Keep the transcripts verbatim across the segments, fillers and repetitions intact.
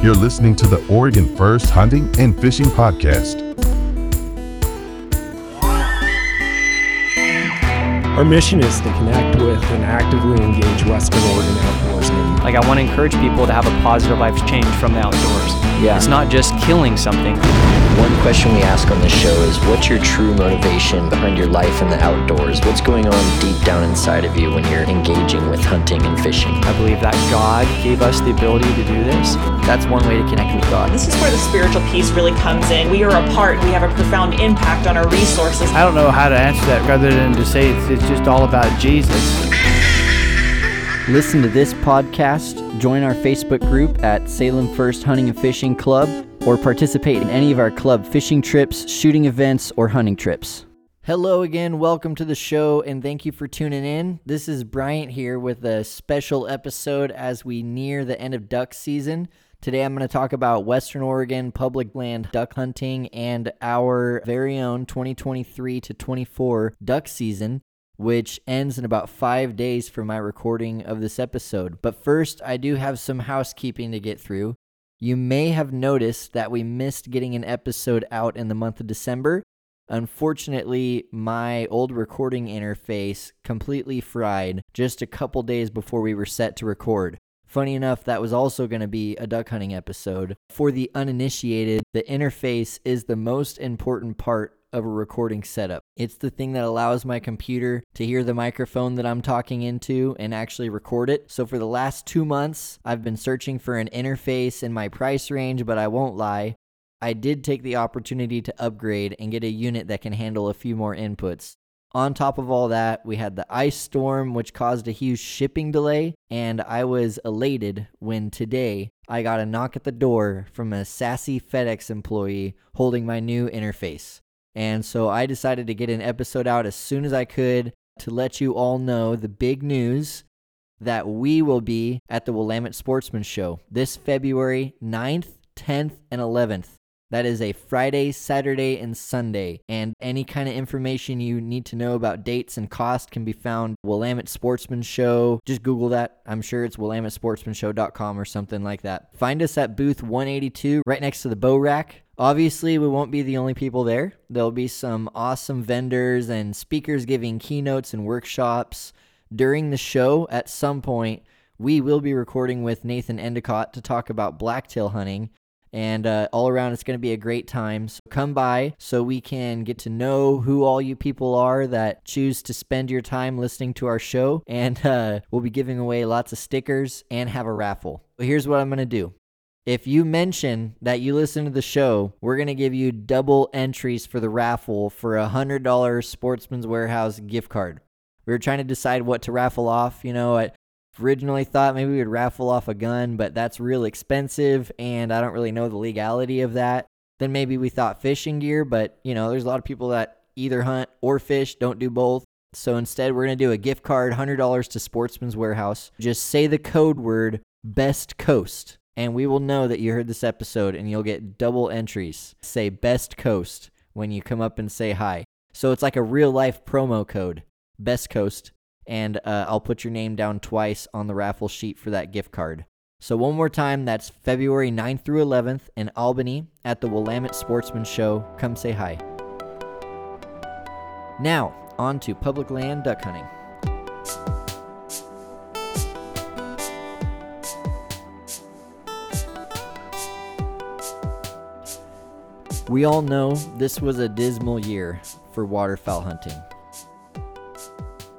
You're listening to the Oregon First Hunting and Fishing Podcast. Our mission is to connect with and actively engage Western Oregon outdoorsmen. Like, I want to encourage people to have a positive life change from the outdoors. Yeah. It's not just killing something. One question we ask on this show is, what's your true motivation behind your life in the outdoors? What's going on deep down inside of you when you're engaging with hunting and fishing? I believe that God gave us the ability to do this. That's one way to connect with God. This is where the spiritual piece really comes in. We are a part. We have a profound impact on our resources. I don't know how to answer that rather than to say it's, it's just all about Jesus. Listen to this podcast, join our Facebook group at Salem First Hunting and Fishing Club, or participate in any of our club fishing trips, shooting events, or hunting trips. Hello again, welcome to the show, and thank you for tuning in. This is Bryant here with a special episode as we near the end of duck season. Today I'm going to talk about Western Oregon public land duck hunting and our very own twenty twenty-three to twenty-four duck season, which ends in about five days from my recording of this episode. But first, I do have some housekeeping to get through. You may have noticed that we missed getting an episode out in the month of December. Unfortunately, my old recording interface completely fried just a couple days before we were set to record. Funny enough, that was also going to be a duck hunting episode. For the uninitiated, the interface is the most important part of a recording setup. It's the thing that allows my computer to hear the microphone that I'm talking into and actually record it. So for the last two months, I've been searching for an interface in my price range, but I won't lie, I did take the opportunity to upgrade and get a unit that can handle a few more inputs. On top of all that, we had the ice storm, which caused a huge shipping delay, and I was elated when today I got a knock at the door from a sassy FedEx employee holding my new interface. And so I decided to get an episode out as soon as I could to let you all know the big news that we will be at the Willamette Sportsman Show this February ninth, tenth, and eleventh. That is a Friday, Saturday, and Sunday. And any kind of information you need to know about dates and cost can be found at Willamette Sportsman Show. Just Google that. I'm sure it's willamette sportsman show dot com or something like that. Find us at booth one eighty-two right next to the bow rack. Obviously, we won't be the only people there. There'll be some awesome vendors and speakers giving keynotes and workshops. During the show, at some point, we will be recording with Nathan Endicott to talk about blacktail hunting. And uh, all around, it's going to be a great time. So come by so we can get to know who all you people are that choose to spend your time listening to our show. And uh, we'll be giving away lots of stickers and have a raffle. But here's what I'm going to do. If you mention that you listen to the show, we're going to give you double entries for the raffle for a one hundred dollars Sportsman's Warehouse gift card. We were trying to decide what to raffle off. You know, I originally thought maybe we would raffle off a gun, but that's real expensive, and I don't really know the legality of that. Then maybe we thought fishing gear, but, you know, there's a lot of people that either hunt or fish, don't do both. So instead, we're going to do a gift card, one hundred dollars to Sportsman's Warehouse. Just say the code word, Best Coast. And we will know that you heard this episode, and you'll get double entries. Say Best Coast when you come up and say hi. So it's like a real-life promo code, Best Coast, and uh, I'll put your name down twice on the raffle sheet for that gift card. So one more time, that's February ninth through eleventh in Albany at the Willamette Sportsman Show. Come say hi. Now, on to public land duck hunting. We all know this was a dismal year for waterfowl hunting.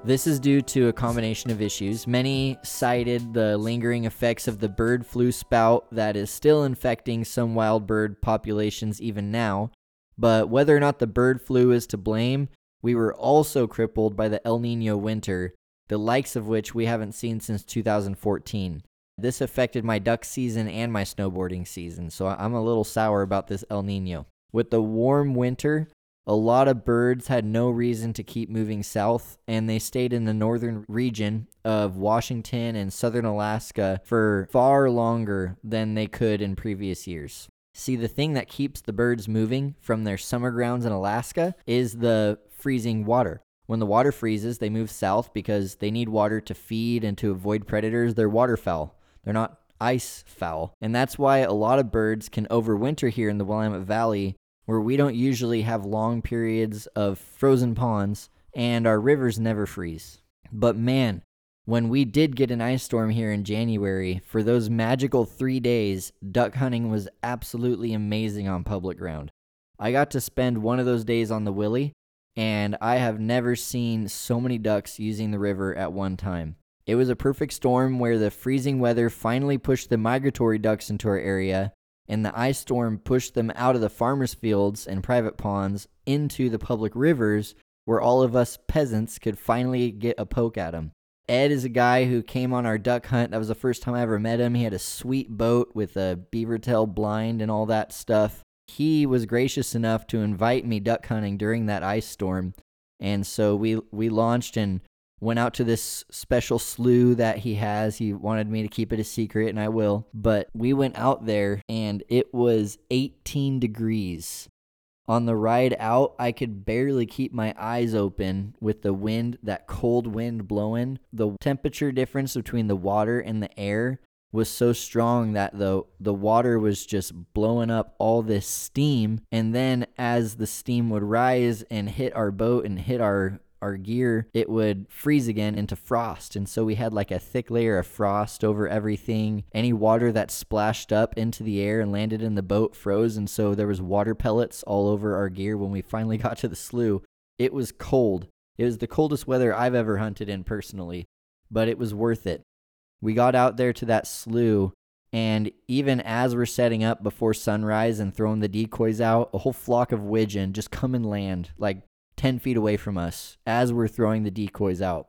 This is due to a combination of issues. Many cited the lingering effects of the bird flu spout that is still infecting some wild bird populations even now. But whether or not the bird flu is to blame, we were also crippled by the El Niño winter, the likes of which we haven't seen since two thousand fourteen. This affected my duck season and my snowboarding season, so I'm a little sour about this El Niño. With the warm winter, a lot of birds had no reason to keep moving south, and they stayed in the northern region of Washington and southern Alaska for far longer than they could in previous years. See, the thing that keeps the birds moving from their summer grounds in Alaska is the freezing water. When the water freezes, they move south because they need water to feed and to avoid predators. They're waterfowl. They're not ice fowl. And that's why a lot of birds can overwinter here in the Willamette Valley, where we don't usually have long periods of frozen ponds and our rivers never freeze. But man, when we did get an ice storm here in January, for those magical three days, duck hunting was absolutely amazing on public ground. I got to spend one of those days on the Willie, and I have never seen so many ducks using the river at one time. It was a perfect storm where the freezing weather finally pushed the migratory ducks into our area, and the ice storm pushed them out of the farmers' fields and private ponds into the public rivers, where all of us peasants could finally get a poke at them. Ed is a guy who came on our duck hunt. That was the first time I ever met him. He had a sweet boat with a beaver tail blind and all that stuff. He was gracious enough to invite me duck hunting during that ice storm. And so we, we launched and went out to this special slough that he has. He wanted me to keep it a secret, and I will. But we went out there, and it was eighteen degrees. On the ride out, I could barely keep my eyes open with the wind, that cold wind blowing. The temperature difference between the water and the air was so strong that the, the water was just blowing up all this steam. And then as the steam would rise and hit our boat and hit our, our gear, it would freeze again into frost. And so we had like a thick layer of frost over everything. Any water that splashed up into the air and landed in the boat froze. And so there was water pellets all over our gear when we finally got to the slough. It was cold. It was the coldest weather I've ever hunted in personally, but it was worth it. We got out there to that slough, and even as we're setting up before sunrise and throwing the decoys out, a whole flock of widgeon just come and land like ten feet away from us as we're throwing the decoys out.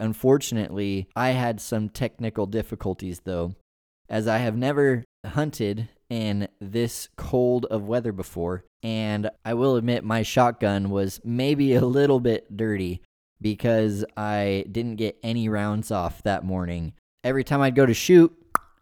Unfortunately, I had some technical difficulties though, as I have never hunted in this cold of weather before, and I will admit my shotgun was maybe a little bit dirty because I didn't get any rounds off that morning. Every time I'd go to shoot,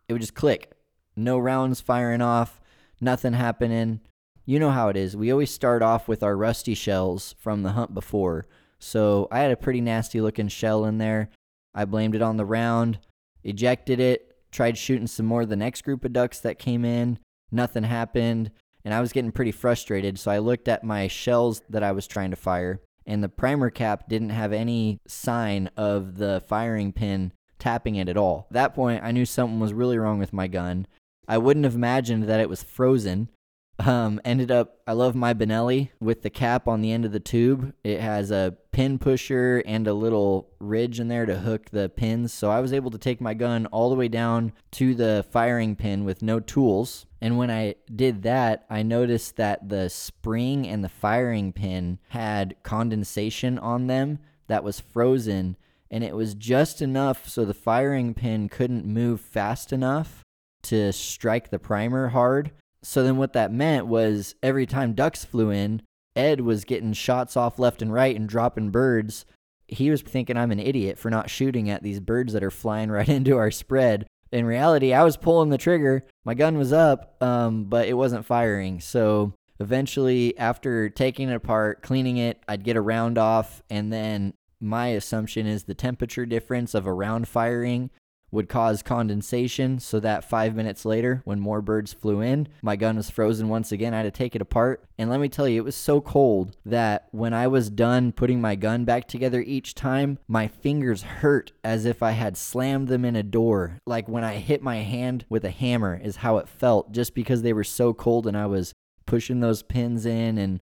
it would just click. No rounds firing off, nothing happening. You know how it is. We always start off with our rusty shells from the hunt before. So I had a pretty nasty looking shell in there. I blamed it on the round, ejected it, tried shooting some more of the next group of ducks that came in. Nothing happened, and I was getting pretty frustrated. So I looked at my shells that I was trying to fire, and the primer cap didn't have any sign of the firing pin tapping it at all. At that point, I knew something was really wrong with my gun. I wouldn't have imagined that it was frozen. Um, ended up, I love my Benelli with the cap on the end of the tube. It has a pin pusher and a little ridge in there to hook the pins. So I was able to take my gun all the way down to the firing pin with no tools. And when I did that, I noticed that the spring and the firing pin had condensation on them that was frozen. And it was just enough so the firing pin couldn't move fast enough to strike the primer hard. So then what that meant was every time ducks flew in, Ed was getting shots off left and right and dropping birds. He was thinking I'm an idiot for not shooting at these birds that are flying right into our spread. In reality, I was pulling the trigger. My gun was up, um, but it wasn't firing. So eventually, after taking it apart, cleaning it, I'd get a round off, and then my assumption is the temperature difference of a round firing would cause condensation, so that five minutes later, when more birds flew in, my gun was frozen once again. I had to take it apart. And let me tell you, it was so cold that when I was done putting my gun back together each time, my fingers hurt as if I had slammed them in a door. Like when I hit my hand with a hammer is how it felt, just because they were so cold and I was pushing those pins in and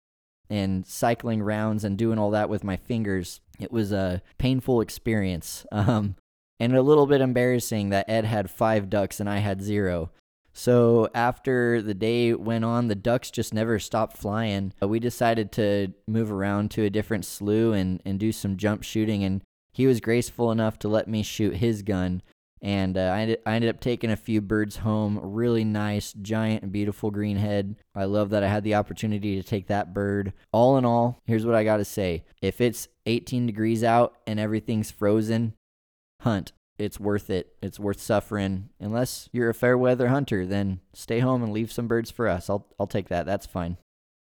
and cycling rounds and doing all that with my fingers. It was a painful experience, um, and a little bit embarrassing that Ed had five ducks and I had zero. So after the day went on, the ducks just never stopped flying. We decided to move around to a different slough and, and do some jump shooting, and he was graceful enough to let me shoot his gun. And uh, I, ended, I ended up taking a few birds home, really nice, giant, beautiful green head. I love that I had the opportunity to take that bird. All in all, here's what I got to say. If it's eighteen degrees out and everything's frozen, hunt. It's worth it. It's worth suffering. Unless you're a fair weather hunter, then stay home and leave some birds for us. I'll, I'll take that. That's fine.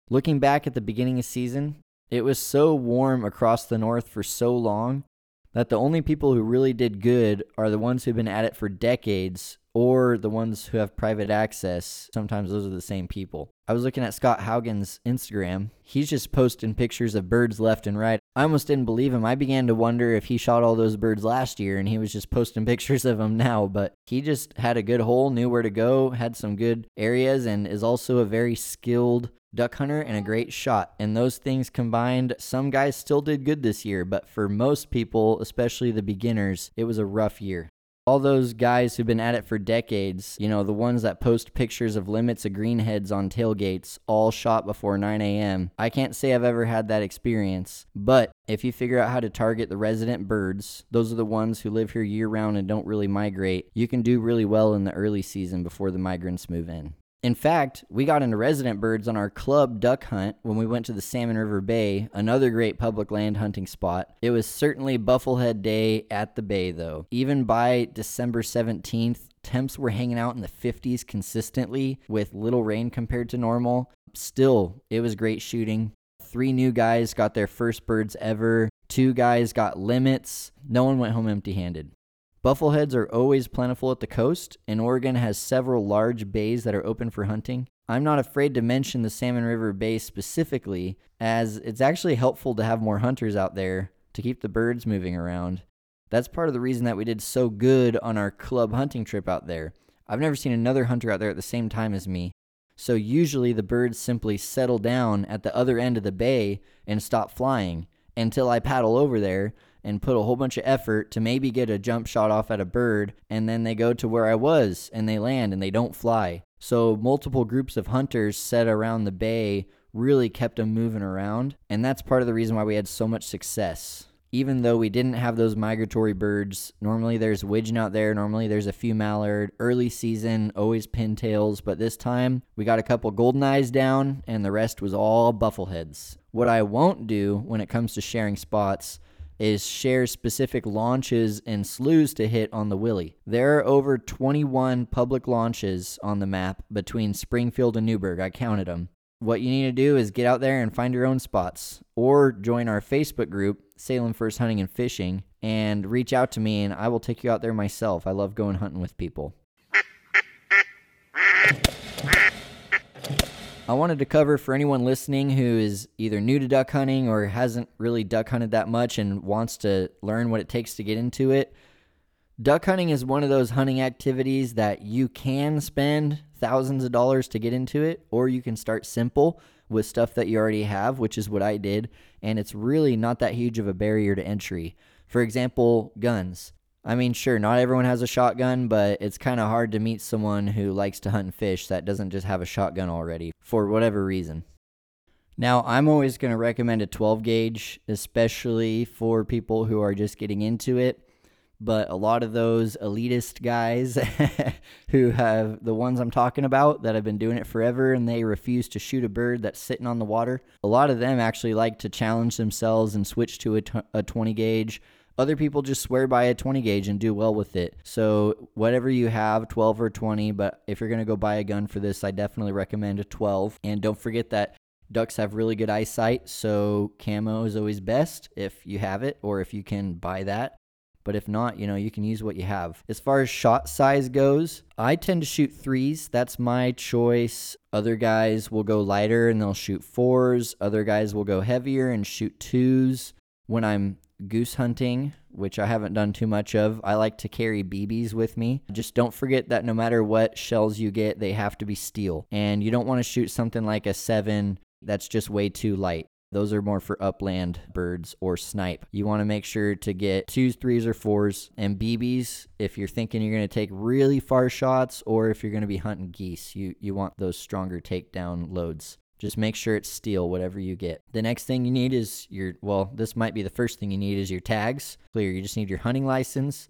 Looking back at the beginning of season, it was so warm across the north for so long that the only people who really did good are the ones who've been at it for decades or the ones who have private access. Sometimes those are the same people. I was looking at Scott Haugen's Instagram. He's just posting pictures of birds left and right. I almost didn't believe him. I began to wonder if he shot all those birds last year and he was just posting pictures of them now. But he just had a good hole, knew where to go, had some good areas, and is also a very skilled duck hunter and a great shot. And those things combined, some guys still did good this year, but for most people, especially the beginners, it was a rough year. All those guys who've been at it for decades, you know, the ones that post pictures of limits of greenheads on tailgates, all shot before nine a.m. I can't say I've ever had that experience, but if you figure out how to target the resident birds, those are the ones who live here year-round and don't really migrate, you can do really well in the early season before the migrants move in. In fact, we got into resident birds on our club duck hunt when we went to the Salmon River Bay, another great public land hunting spot. It was certainly bufflehead day at the bay, though. Even by December seventeenth, temps were hanging out in the fifties consistently with little rain compared to normal. Still, it was great shooting. Three new guys got their first birds ever. Two guys got limits. No one went home empty-handed. Buffleheads are always plentiful at the coast, and Oregon has several large bays that are open for hunting. I'm not afraid to mention the Salmon River Bay specifically, as it's actually helpful to have more hunters out there to keep the birds moving around. That's part of the reason that we did so good on our club hunting trip out there. I've never seen another hunter out there at the same time as me. So usually the birds simply settle down at the other end of the bay and stop flying until I paddle over there and put a whole bunch of effort to maybe get a jump shot off at a bird, and then they go to where I was, and they land, and they don't fly. So multiple groups of hunters set around the bay really kept them moving around, and that's part of the reason why we had so much success. Even though we didn't have those migratory birds, normally there's widgeon out there, normally there's a few mallard, early season, always pintails, but this time we got a couple golden eyes down, and the rest was all buffleheads. What I won't do when it comes to sharing spots is share specific launches and sloughs to hit on the Willie. There are over twenty-one public launches on the map between Springfield and Newburgh. I counted them. What you need to do is get out there and find your own spots, or join our Facebook group, Salem First Hunting and Fishing, and reach out to me and I will take you out there myself. I love going hunting with people. I wanted to cover for anyone listening who is either new to duck hunting or hasn't really duck hunted that much and wants to learn what it takes to get into it. Duck hunting is one of those hunting activities that you can spend thousands of dollars to get into it, or you can start simple with stuff that you already have, which is what I did, and it's really not that huge of a barrier to entry. For example, guns. I mean, sure, not everyone has a shotgun, but it's kind of hard to meet someone who likes to hunt and fish that doesn't just have a shotgun already, for whatever reason. Now, I'm always going to recommend a twelve gauge, especially for people who are just getting into it, but a lot of those elitist guys who have the ones I'm talking about that have been doing it forever and they refuse to shoot a bird that's sitting on the water, a lot of them actually like to challenge themselves and switch to a, t- a twenty gauge. Other people just swear by a twenty gauge and do well with it. So whatever you have, twelve or twenty, but if you're going to go buy a gun for this, I definitely recommend a twelve. And don't forget that ducks have really good eyesight, so camo is always best if you have it or if you can buy that. But if not, you know, you can use what you have. As far as shot size goes, I tend to shoot threes. That's my choice. Other guys will go lighter and they'll shoot fours. Other guys will go heavier and shoot twos. When I'm goose hunting, which I haven't done too much of, I like to carry B Bs with me. Just don't forget that no matter what shells you get, they have to be steel. And you don't want to shoot something like a seven that's just way too light. Those are more for upland birds or snipe. You want to make sure to get twos, threes, or fours. And B Bs, if you're thinking you're going to take really far shots or if you're going to be hunting geese, you, you want those stronger takedown loads. Just make sure it's steel, whatever you get. The next thing you need is your, well, this might be the first thing you need is your tags. Clear, you just need your hunting license,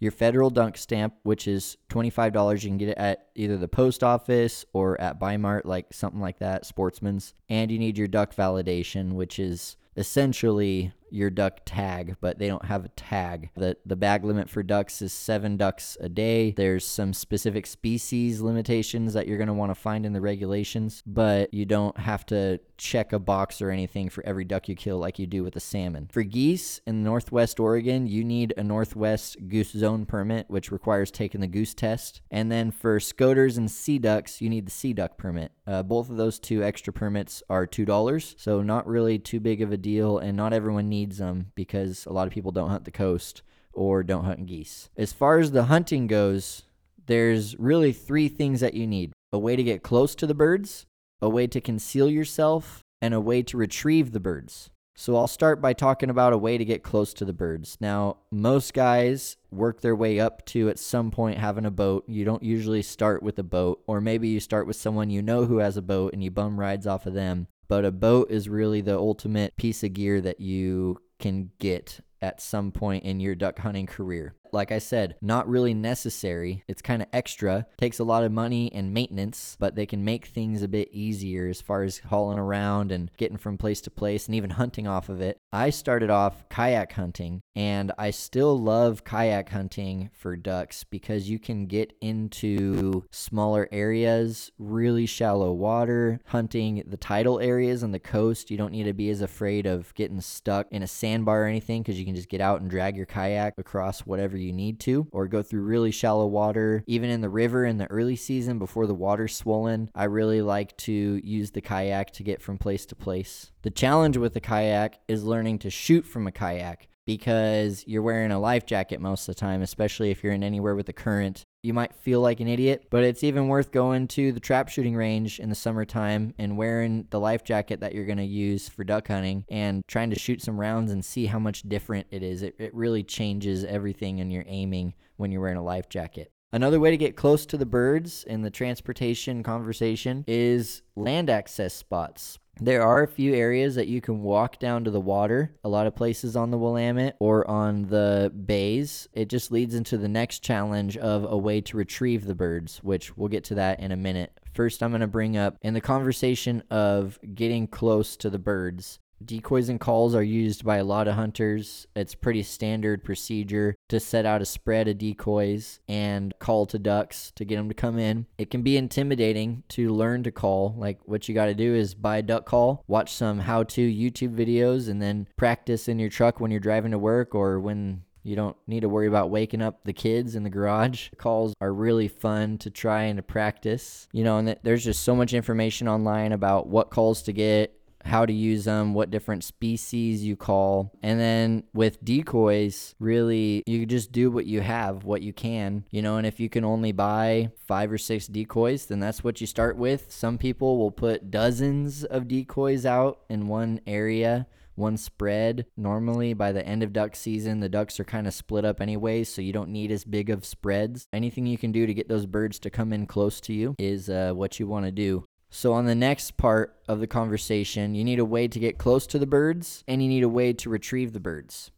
your federal duck stamp, which is twenty-five dollars. You can get it at either the post office or at Bi-Mart, like something like that, Sportsman's. And you need your duck validation, which is essentially your duck tag, but they don't have a tag. The, the bag limit for ducks is seven ducks a day. There's some specific species limitations that you're going to want to find in the regulations, but you don't have to check a box or anything for every duck you kill like you do with a salmon. For geese in Northwest Oregon, you need a Northwest Goose Zone permit, which requires taking the goose test. And then for scoters and sea ducks, you need the sea duck permit. Uh, both of those two extra permits are two dollars, so not really too big of a deal, and not everyone needs them because a lot of people don't hunt the coast or don't hunt geese. As far as the hunting goes, there's really three things that you need: a way to get close to the birds, a way to conceal yourself, and a way to retrieve the birds. So I'll start by talking about a way to get close to the birds. Now, most guys work their way up to at some point having a boat. You don't usually start with a boat, or maybe you start with someone you know who has a boat and you bum rides off of them. But a boat is really the ultimate piece of gear that you can get at some point in your duck hunting career. Like I said, not really necessary. It's kind of extra. Takes a lot of money and maintenance, but they can make things a bit easier as far as hauling around and getting from place to place and even hunting off of it. I started off kayak hunting, and I still love kayak hunting for ducks because you can get into smaller areas, really shallow water, hunting the tidal areas and the coast. You don't need to be as afraid of getting stuck in a sandbar or anything because you can just get out and drag your kayak across whatever you you need to, or go through really shallow water. Even in the river in the early season before the water's swollen, I really like to use the kayak to get from place to place. The challenge with a kayak is learning to shoot from a kayak because you're wearing a life jacket most of the time, especially if you're in anywhere with the current. You might feel like an idiot, but it's even worth going to the trap shooting range in the summertime and wearing the life jacket that you're going to use for duck hunting and trying to shoot some rounds and see how much different it is. It, it really changes everything in your aiming when you're wearing a life jacket. Another way to get close to the birds in the transportation conversation is land access spots. There are a few areas that you can walk down to the water, a lot of places on the Willamette or on the bays. It just leads into the next challenge of a way to retrieve the birds, which we'll get to that in a minute. First, I'm going to bring up in the conversation of getting close to the birds. Decoys and calls are used by a lot of hunters. It's pretty standard procedure to set out a spread of decoys and call to ducks to get them to come in. It can be intimidating to learn to call. Like, what you got to do is buy a duck call, watch some how-to YouTube videos, and then practice in your truck when you're driving to work or when you don't need to worry about waking up the kids in the garage. Calls are really fun to try and to practice. You know, and there's just so much information online about what calls to get, how to use them, what different species you call. And then with decoys, really, you just do what you have, what you can, you know, and if you can only buy five or six decoys, then that's what you start with. Some people will put dozens of decoys out in one area, one spread. Normally, by the end of duck season, the ducks are kind of split up anyway, so you don't need as big of spreads. Anything you can do to get those birds to come in close to you is uh, what you want to do. So on the next part of the conversation, you need a way to get close to the birds, and you need a way to retrieve the birds.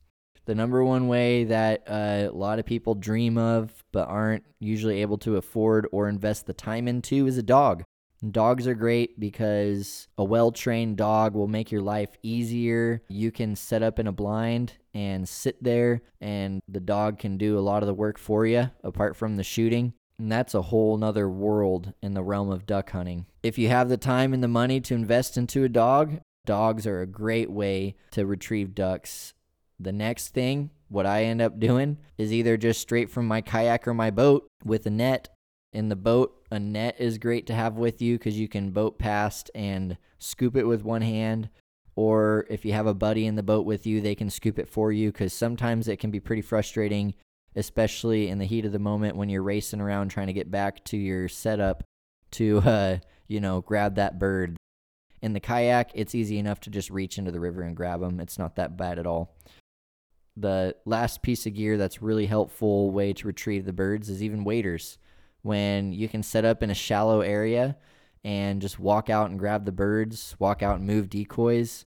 The number one way that uh, a lot of people dream of but aren't usually able to afford or invest the time into is a dog. Dogs are great because a well-trained dog will make your life easier. You can set up in a blind and sit there, and the dog can do a lot of the work for you apart from the shooting. And that's a whole nother world in the realm of duck hunting. If you have the time and the money to invest into a dog, dogs are a great way to retrieve ducks. The next thing, what I end up doing, is either just straight from my kayak or my boat with a net. In the boat, a net is great to have with you because you can boat past and scoop it with one hand. Or if you have a buddy in the boat with you, they can scoop it for you because sometimes it can be pretty frustrating, especially in the heat of the moment when you're racing around trying to get back to your setup to, uh, you know, grab that bird. In the kayak, it's easy enough to just reach into the river and grab them. It's not that bad at all. The last piece of gear that's really helpful way to retrieve the birds is even waders. When you can set up in a shallow area and just walk out and grab the birds, walk out and move decoys,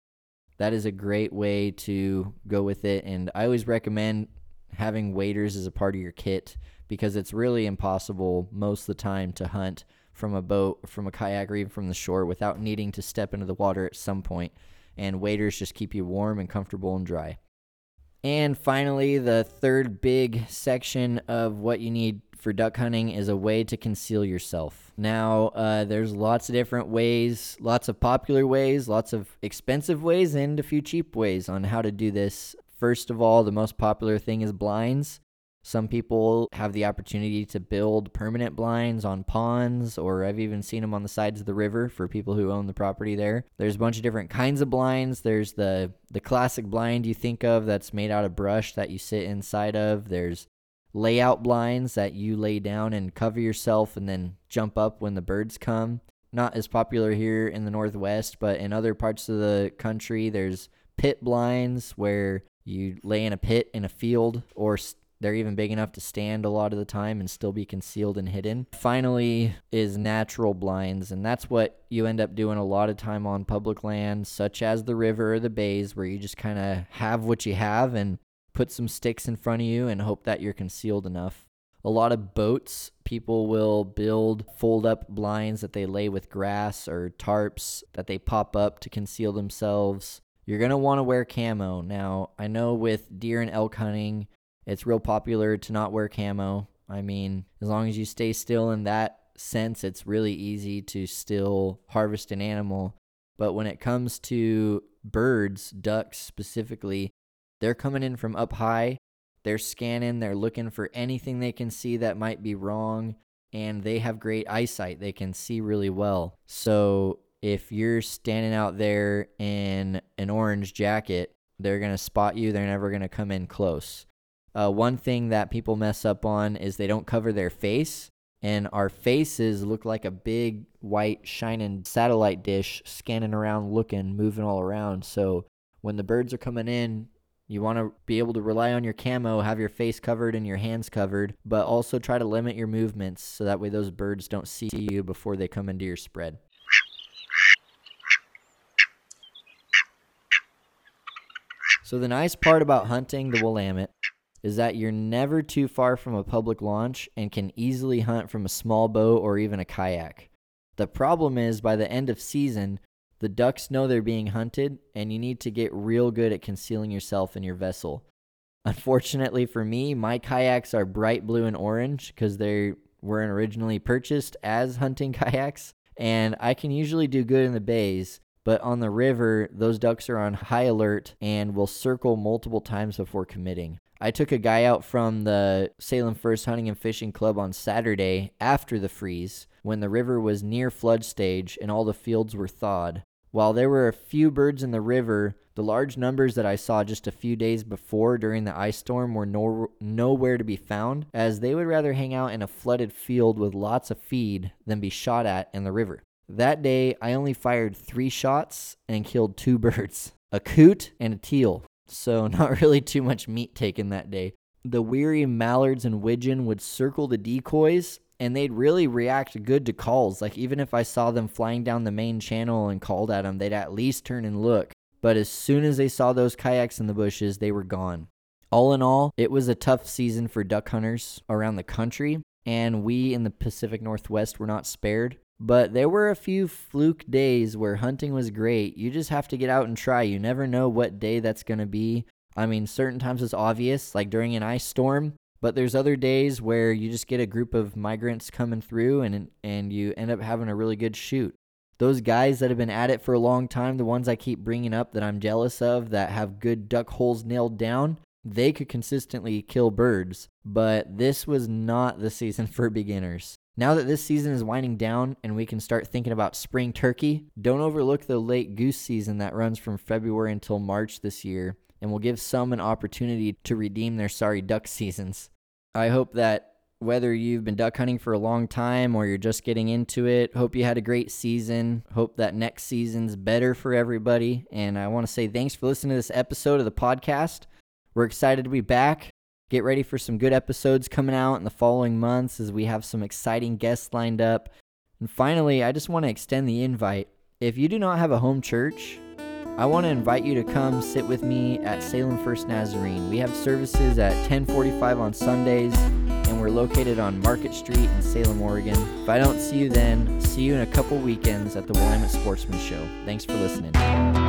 that is a great way to go with it. And I always recommend having waders as a part of your kit because it's really impossible most of the time to hunt from a boat, from a kayak, or even from the shore without needing to step into the water at some point and waders just keep you warm and comfortable and dry. And finally, the third big section of what you need for duck hunting is a way to conceal yourself. Now, uh, there's lots of different ways, lots of popular ways, lots of expensive ways, and a few cheap ways on how to do this. First of all, the most popular thing is blinds. Some people have the opportunity to build permanent blinds on ponds, or I've even seen them on the sides of the river for people who own the property there. There's a bunch of different kinds of blinds. There's the, the classic blind you think of that's made out of brush that you sit inside of. There's layout blinds that you lay down and cover yourself and then jump up when the birds come. Not as popular here in the Northwest, but in other parts of the country, there's pit blinds where you lay in a pit in a field, or st- They're even big enough to stand a lot of the time and still be concealed and hidden. Finally is natural blinds, and that's what you end up doing a lot of time on public land, such as the river or the bays, where you just kind of have what you have and put some sticks in front of you and hope that you're concealed enough. A lot of boats, people will build fold-up blinds that they lay with grass or tarps that they pop up to conceal themselves. You're going to want to wear camo. Now, I know with deer and elk hunting, it's real popular to not wear camo. I mean, as long as you stay still in that sense, it's really easy to still harvest an animal. But when it comes to birds, ducks specifically, they're coming in from up high. They're scanning. They're looking for anything they can see that might be wrong. And they have great eyesight. They can see really well. So if you're standing out there in an orange jacket, they're going to spot you. They're never going to come in close. Uh, one thing that people mess up on is they don't cover their face, and our faces look like a big white shining satellite dish scanning around, looking, moving all around. So when the birds are coming in, you want to be able to rely on your camo, have your face covered and your hands covered, but also try to limit your movements so that way those birds don't see you before they come into your spread. So the nice part about hunting the Willamette is that you're never too far from a public launch and can easily hunt from a small boat or even a kayak. The problem is, by the end of season, the ducks know they're being hunted, and you need to get real good at concealing yourself in your vessel. Unfortunately for me, my kayaks are bright blue and orange because they weren't originally purchased as hunting kayaks, and I can usually do good in the bays. But on the river, those ducks are on high alert and will circle multiple times before committing. I took a guy out from the Salem First Hunting and Fishing Club on Saturday after the freeze when the river was near flood stage and all the fields were thawed. While there were a few birds in the river, the large numbers that I saw just a few days before during the ice storm were no- nowhere to be found, as they would rather hang out in a flooded field with lots of feed than be shot at in the river. That day, I only fired three shots and killed two birds, a coot and a teal, so not really too much meat taken that day. The weary mallards and widgeon would circle the decoys, and they'd really react good to calls. Like, even if I saw them flying down the main channel and called at them, they'd at least turn and look. But as soon as they saw those kayaks in the bushes, they were gone. All in all, it was a tough season for duck hunters around the country, and we in the Pacific Northwest were not spared. But there were a few fluke days where hunting was great. You just have to get out and try. You never know what day that's going to be. I mean, certain times it's obvious, like during an ice storm. But there's other days where you just get a group of migrants coming through and and you end up having a really good shoot. Those guys that have been at it for a long time, the ones I keep bringing up that I'm jealous of, that have good duck holes nailed down, they could consistently kill birds. But this was not the season for beginners. Now that this season is winding down and we can start thinking about spring turkey, don't overlook the late goose season that runs from February until March this year and will give some an opportunity to redeem their sorry duck seasons. I hope that whether you've been duck hunting for a long time or you're just getting into it, hope you had a great season. Hope that next season's better for everybody. And I want to say thanks for listening to this episode of the podcast. We're excited to be back. Get ready for some good episodes coming out in the following months as we have some exciting guests lined up. And finally, I just want to extend the invite. If you do not have a home church, I want to invite you to come sit with me at Salem First Nazarene. We have services at ten forty-five on Sundays, and we're located on Market Street in Salem, Oregon. If I don't see you then, see you in a couple weekends at the Willamette Sportsman Show. Thanks for listening.